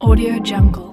AudioJungle.